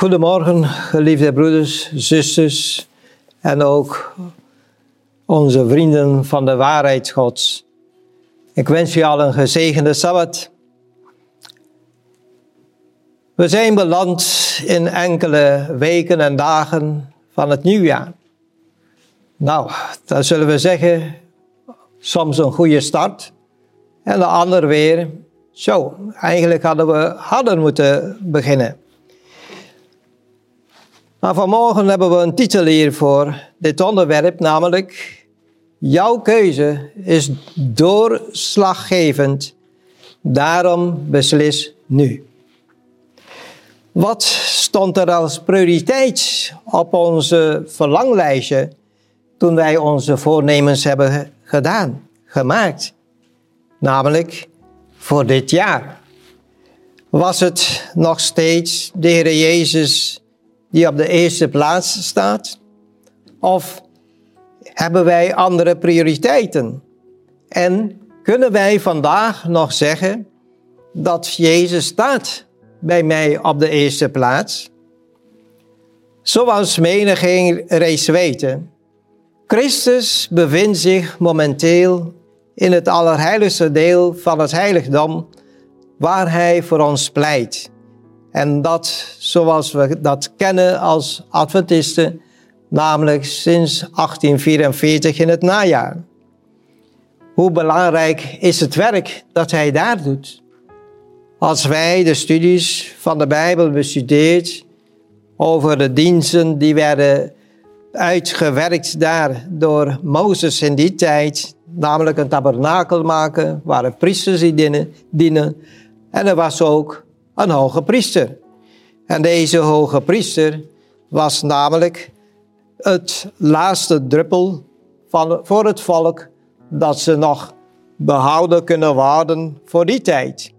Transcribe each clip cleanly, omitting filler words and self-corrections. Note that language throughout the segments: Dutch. Goedemorgen, geliefde broeders, zusters en ook onze vrienden van de waarheid Gods. Ik wens u al een gezegende Sabbat. We zijn beland in enkele weken en dagen van het nieuwjaar. Nou, dan zullen we zeggen, soms een goede start en de ander weer, zo, eigenlijk hadden we harder moeten beginnen. Maar vanmorgen hebben we een titel hier voor dit onderwerp, namelijk jouw keuze is doorslaggevend, daarom beslis nu. Wat stond er als prioriteit op onze verlanglijstje toen wij onze voornemens hebben gemaakt? Namelijk voor dit jaar. Was het nog steeds de Heer Jezus die op de eerste plaats staat? Of hebben wij andere prioriteiten? En kunnen wij vandaag nog zeggen dat Jezus staat bij mij op de eerste plaats? Zoals menigen reeds weten, Christus bevindt zich momenteel in het allerheiligste deel van het heiligdom, waar hij voor ons pleit. En dat zoals we dat kennen als Adventisten, namelijk sinds 1844 in het najaar. Hoe belangrijk is het werk dat hij daar doet? Als wij de studies van de Bijbel bestudeerd over de diensten die werden uitgewerkt daar door Mozes in die tijd, namelijk een tabernakel maken, waar de priesters die dienen. En er was ook een hoge priester. En deze hoge priester was namelijk het laatste druppel voor het volk dat ze nog behouden kunnen worden voor die tijd.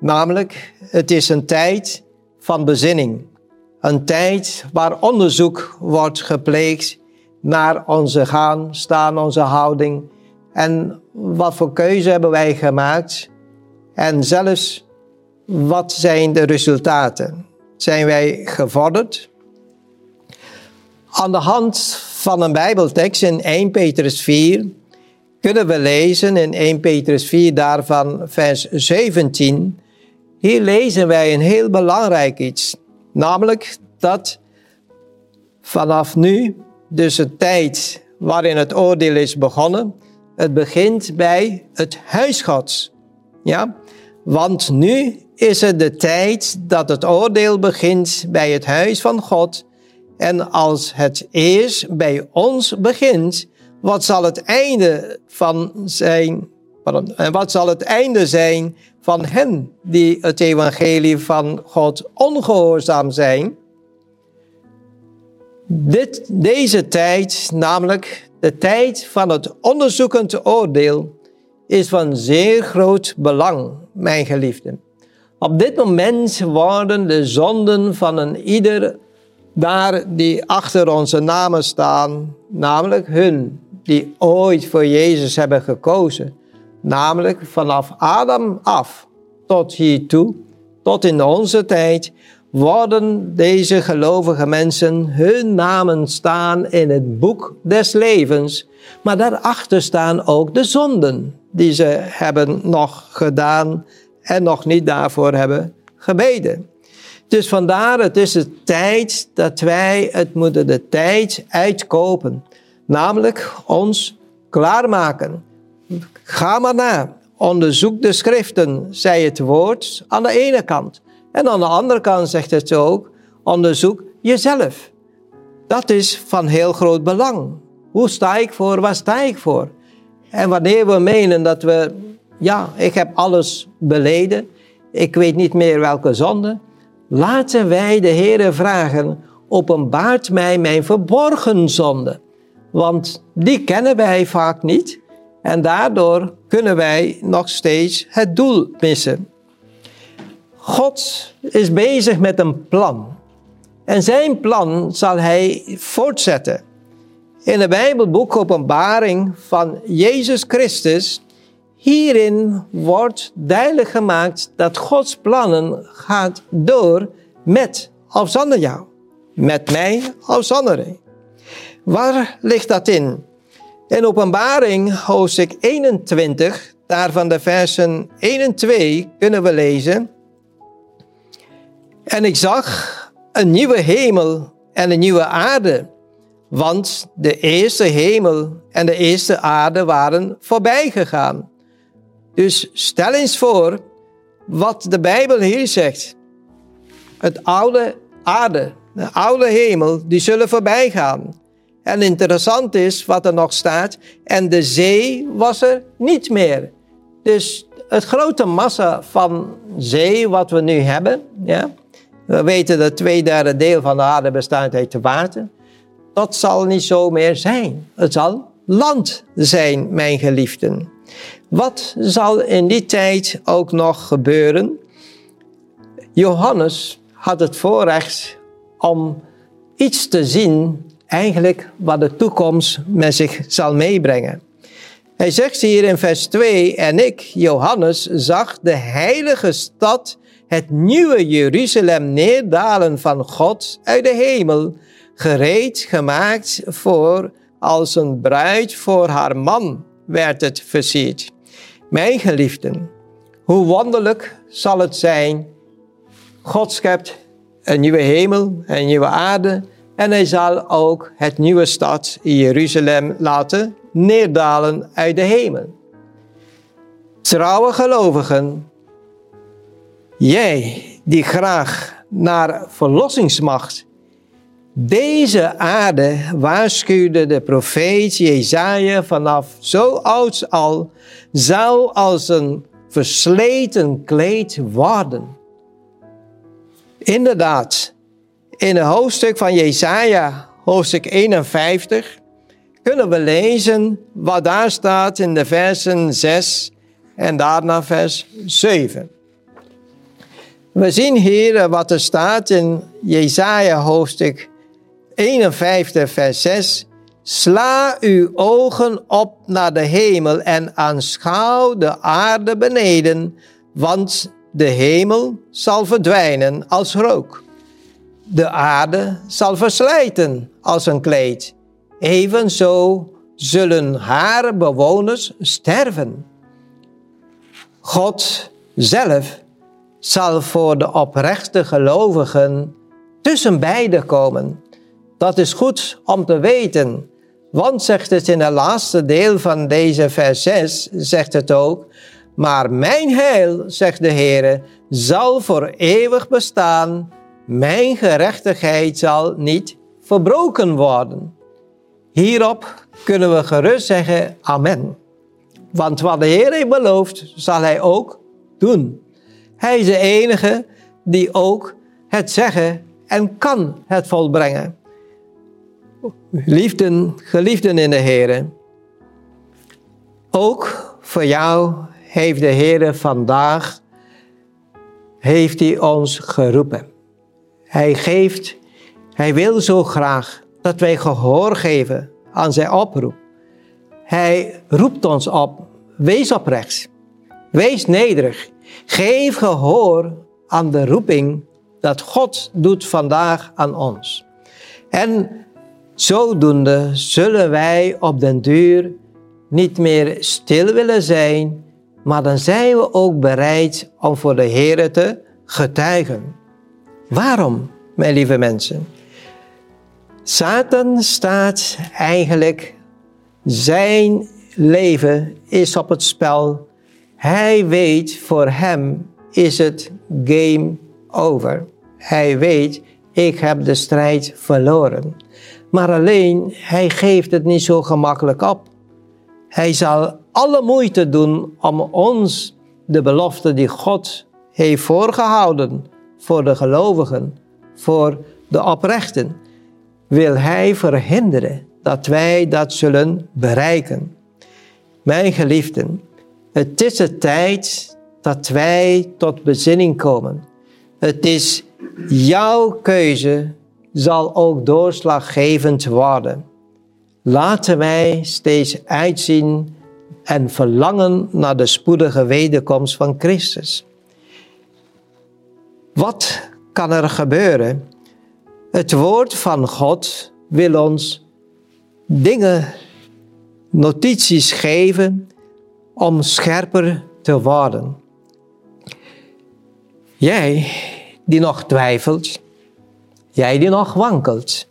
Namelijk, het is een tijd van bezinning. Een tijd waar onderzoek wordt gepleegd naar onze gaan, staan, onze houding. En wat voor keuze hebben wij gemaakt? En zelfs, wat zijn de resultaten? Zijn wij gevorderd? Aan de hand van een Bijbeltekst in 1 Petrus 4 kunnen we lezen in 1 Petrus 4 daarvan vers 17. Hier lezen wij een heel belangrijk iets. Namelijk dat vanaf nu, dus de tijd waarin het oordeel is begonnen, het begint bij het huis Gods. Ja? Want nu is het de tijd dat het oordeel begint bij het huis van God. En als het eerst bij ons begint, wat zal het einde zijn van hen die het evangelie van God ongehoorzaam zijn? Deze tijd, namelijk de tijd van het onderzoekend oordeel, is van zeer groot belang, mijn geliefden. Op dit moment worden de zonden van een ieder daar die achter onze namen staan, namelijk hun die ooit voor Jezus hebben gekozen, namelijk vanaf Adam af tot hiertoe, tot in onze tijd, worden deze gelovige mensen hun namen staan in het boek des levens. Maar daarachter staan ook de zonden die ze hebben nog gedaan en nog niet daarvoor hebben gebeden. Dus vandaar, het is de tijd dat wij het moeten de tijd uitkopen. Namelijk ons klaarmaken. Ga maar na. Onderzoek de schriften, zei het woord aan de ene kant. En aan de andere kant zegt het ook, onderzoek jezelf. Dat is van heel groot belang. Hoe sta ik voor, waar sta ik voor? En wanneer we menen dat we, ik heb alles beleden, ik weet niet meer welke zonde, laten wij de Heere vragen, openbaart mij mijn verborgen zonde. Want die kennen wij vaak niet en daardoor kunnen wij nog steeds het doel missen. God is bezig met een plan. En zijn plan zal hij voortzetten. In het Bijbelboek Openbaring van Jezus Christus, hierin wordt duidelijk gemaakt dat Gods plannen gaat door met afzonder jou, met mij afzondering. Waar ligt dat in? In Openbaring hoofdstuk 21, daarvan de versen 1 en 2 kunnen we lezen. En ik zag een nieuwe hemel en een nieuwe aarde, want de eerste hemel en de eerste aarde waren voorbij gegaan. Dus stel eens voor wat de Bijbel hier zegt. Het oude aarde, de oude hemel, die zullen voorbij gaan. En interessant is wat er nog staat, en de zee was er niet meer. Dus het grote massa van zee wat we nu hebben, ja, we weten dat 2/3 deel van de aarde bestaat uit water. Dat zal niet zo meer zijn. Het zal land zijn, mijn geliefden. Wat zal in die tijd ook nog gebeuren? Johannes had het voorrecht om iets te zien, eigenlijk wat de toekomst met zich zal meebrengen. Hij zegt hier in vers 2, en ik, Johannes, zag de heilige stad, het nieuwe Jeruzalem, neerdalen van God uit de hemel, gereed gemaakt voor als een bruid voor haar man werd het versierd. Mijn geliefden, hoe wonderlijk zal het zijn. God schept een nieuwe hemel en een nieuwe aarde, en hij zal ook het nieuwe stad in Jeruzalem laten neerdalen uit de hemel. Trouwe gelovigen, jij die graag naar verlossingsmacht. Deze aarde, waarschuwde de profeet Jesaja vanaf zo oud al, zou als een versleten kleed worden. Inderdaad, in het hoofdstuk van Jesaja, hoofdstuk 51, kunnen we lezen wat daar staat in de versen 6 en daarna vers 7. We zien hier wat er staat in Jesaja hoofdstuk 51 vers 6. Sla uw ogen op naar de hemel en aanschouw de aarde beneden, want de hemel zal verdwijnen als rook. De aarde zal verslijten als een kleed. Evenzo zullen haar bewoners sterven. God zelf zal voor de oprechte gelovigen tussen beiden komen. Dat is goed om te weten, want zegt het in het laatste deel van deze vers 6, zegt het ook, maar mijn heil, zegt de Heer, zal voor eeuwig bestaan, mijn gerechtigheid zal niet verbroken worden. Hierop kunnen we gerust zeggen amen. Want wat de Heer heeft beloofd, zal hij ook doen. Hij is de enige die ook het zeggen en kan het volbrengen. Geliefden in de Heer, ook voor jou heeft de Heer vandaag, heeft hij ons geroepen. Hij wil zo graag dat wij gehoor geven aan zijn oproep. Hij roept ons op, wees oprecht, wees nederig. Geef gehoor aan de roeping dat God doet vandaag aan ons. En zodoende zullen wij op den duur niet meer stil willen zijn, maar dan zijn we ook bereid om voor de Heer te getuigen. Waarom, mijn lieve mensen? Satan staat eigenlijk, zijn leven is op het spel. Hij weet, voor hem is het game over. Hij weet, ik heb de strijd verloren. Maar alleen, hij geeft het niet zo gemakkelijk op. Hij zal alle moeite doen om ons de belofte die God heeft voorgehouden voor de gelovigen, voor de oprechten, wil hij verhinderen dat wij dat zullen bereiken. Mijn geliefden, het is de tijd dat wij tot bezinning komen. Het is jouw keuze, zal ook doorslaggevend worden. Laten wij steeds uitzien en verlangen naar de spoedige wederkomst van Christus. Wat kan er gebeuren Het woord van God wil ons dingen, notities geven om scherper te worden. Jij die nog twijfelt, jij die nog wankelt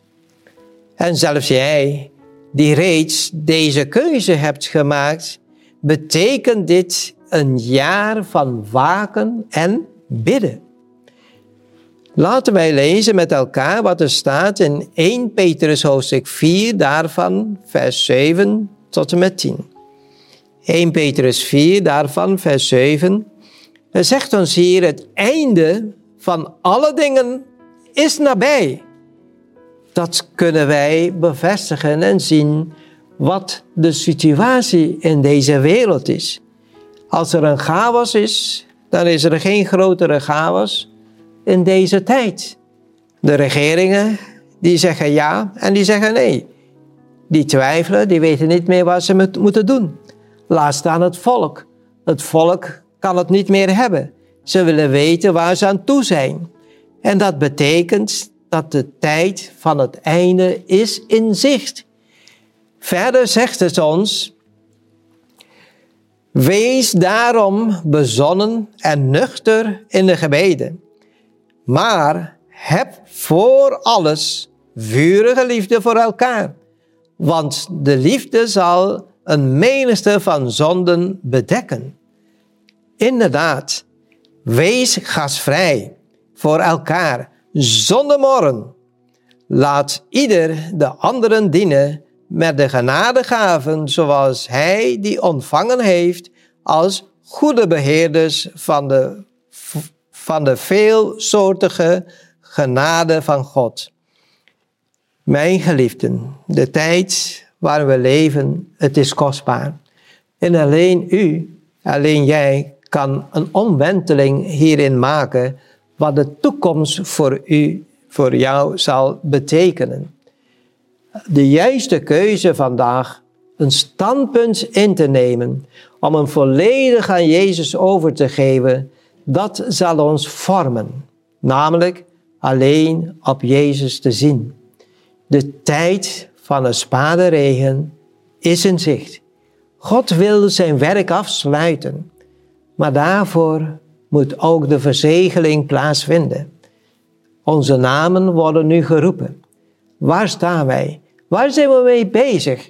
en zelfs jij die reeds deze keuze hebt gemaakt, betekent dit een jaar van waken en bidden. Laten wij lezen met elkaar wat er staat in 1 Petrus hoofdstuk 4, daarvan vers 7 tot en met 10. 1 Petrus 4, daarvan vers 7. Er zegt ons hier, het einde van alle dingen is nabij. Dat kunnen wij bevestigen en zien wat de situatie in deze wereld is. Als er een chaos is, dan is er geen grotere chaos in deze tijd. De regeringen die zeggen ja en die zeggen nee. Die twijfelen, die weten niet meer wat ze moeten doen. Laat staan het volk. Het volk kan het niet meer hebben. Ze willen weten waar ze aan toe zijn. En dat betekent dat de tijd van het einde is in zicht. Verder zegt het ons: wees daarom bezonnen en nuchter in de gebeden. Maar heb voor alles vurige liefde voor elkaar. Want de liefde zal een menigte van zonden bedekken. Inderdaad, wees gastvrij voor elkaar, zonder morren. Laat ieder de anderen dienen met de genadegaven zoals hij die ontvangen heeft, als goede beheerders van de veelsoortige genade van God. Mijn geliefden, de tijd waar we leven, het is kostbaar. En alleen u, alleen jij, kan een omwenteling hierin maken wat de toekomst voor u, voor jou zal betekenen. De juiste keuze vandaag, een standpunt in te nemen, om hem volledig aan Jezus over te geven, dat zal ons vormen. Namelijk alleen op Jezus te zien. De tijd van een spaderegen is in zicht. God wil zijn werk afsluiten, maar daarvoor moet ook de verzegeling plaatsvinden. Onze namen worden nu geroepen. Waar staan wij? Waar zijn we mee bezig?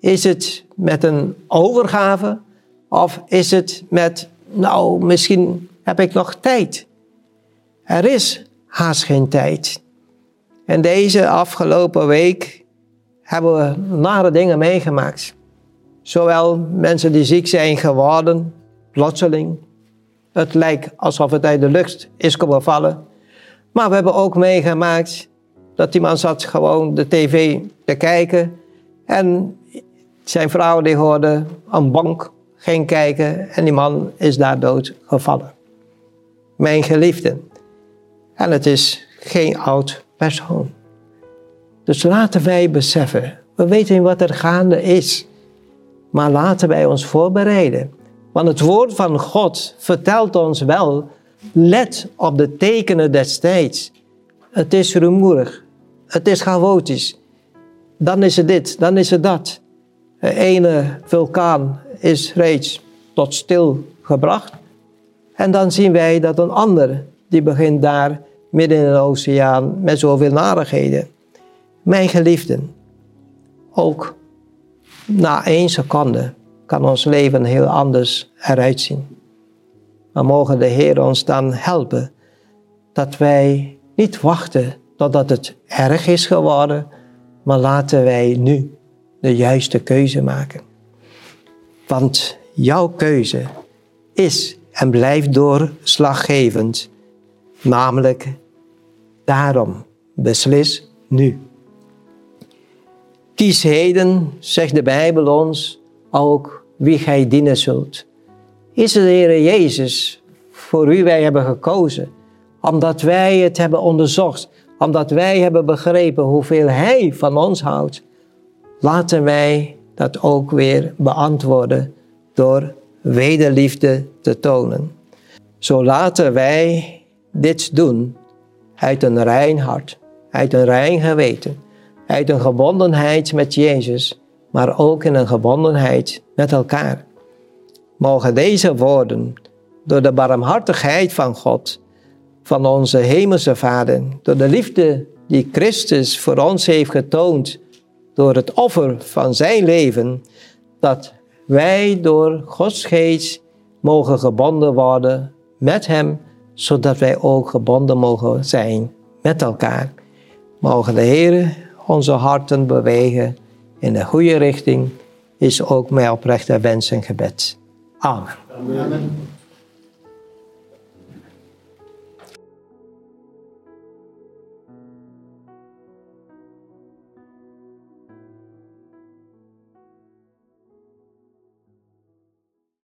Is het met een overgave? Of is het met, misschien heb ik nog tijd? Er is haast geen tijd. En deze afgelopen week hebben we nare dingen meegemaakt. Zowel mensen die ziek zijn geworden, plotseling. Het lijkt alsof het uit de lucht is komen vallen. Maar we hebben ook meegemaakt dat iemand zat gewoon de tv te kijken. En zijn vrouw die hoorde een bonk, ging kijken. En die man is daar dood gevallen. Mijn geliefden. En het is geen oud persoon. Dus laten wij beseffen. We weten wat er gaande is. Maar laten wij ons voorbereiden. Want het woord van God vertelt ons wel. Let op de tekenen destijds. Het is rumoerig. Het is chaotisch. Dan is er dit, dan is er dat. De ene vulkaan is reeds tot stil gebracht. En dan zien wij dat een ander, die begint daar midden in de oceaan met zoveel narigheden. Mijn geliefden, ook na 1 seconde kan ons leven heel anders eruit zien. Maar mogen de Heer ons dan helpen dat wij niet wachten totdat het erg is geworden, maar laten wij nu de juiste keuze maken. Want jouw keuze is en blijft doorslaggevend. Namelijk, daarom beslis nu. Kies heden, zegt de Bijbel ons, ook wie gij dienen zult. Is het de Heer Jezus voor wie wij hebben gekozen? Omdat wij het hebben onderzocht. Omdat wij hebben begrepen hoeveel Hij van ons houdt. Laten wij dat ook weer beantwoorden door wederliefde te tonen. Zo laten wij dit doen uit een rein hart. uit een rein geweten, uit een gebondenheid met Jezus, maar ook in een gebondenheid met elkaar. Mogen deze woorden door de barmhartigheid van God, van onze hemelse Vader, door de liefde die Christus voor ons heeft getoond, door het offer van zijn leven, dat wij door Gods geest mogen gebonden worden met hem, zodat wij ook gebonden mogen zijn met elkaar. Mogen de Heer onze harten bewegen in de goede richting, is ook mijn oprechte wens en gebed. Amen. Amen.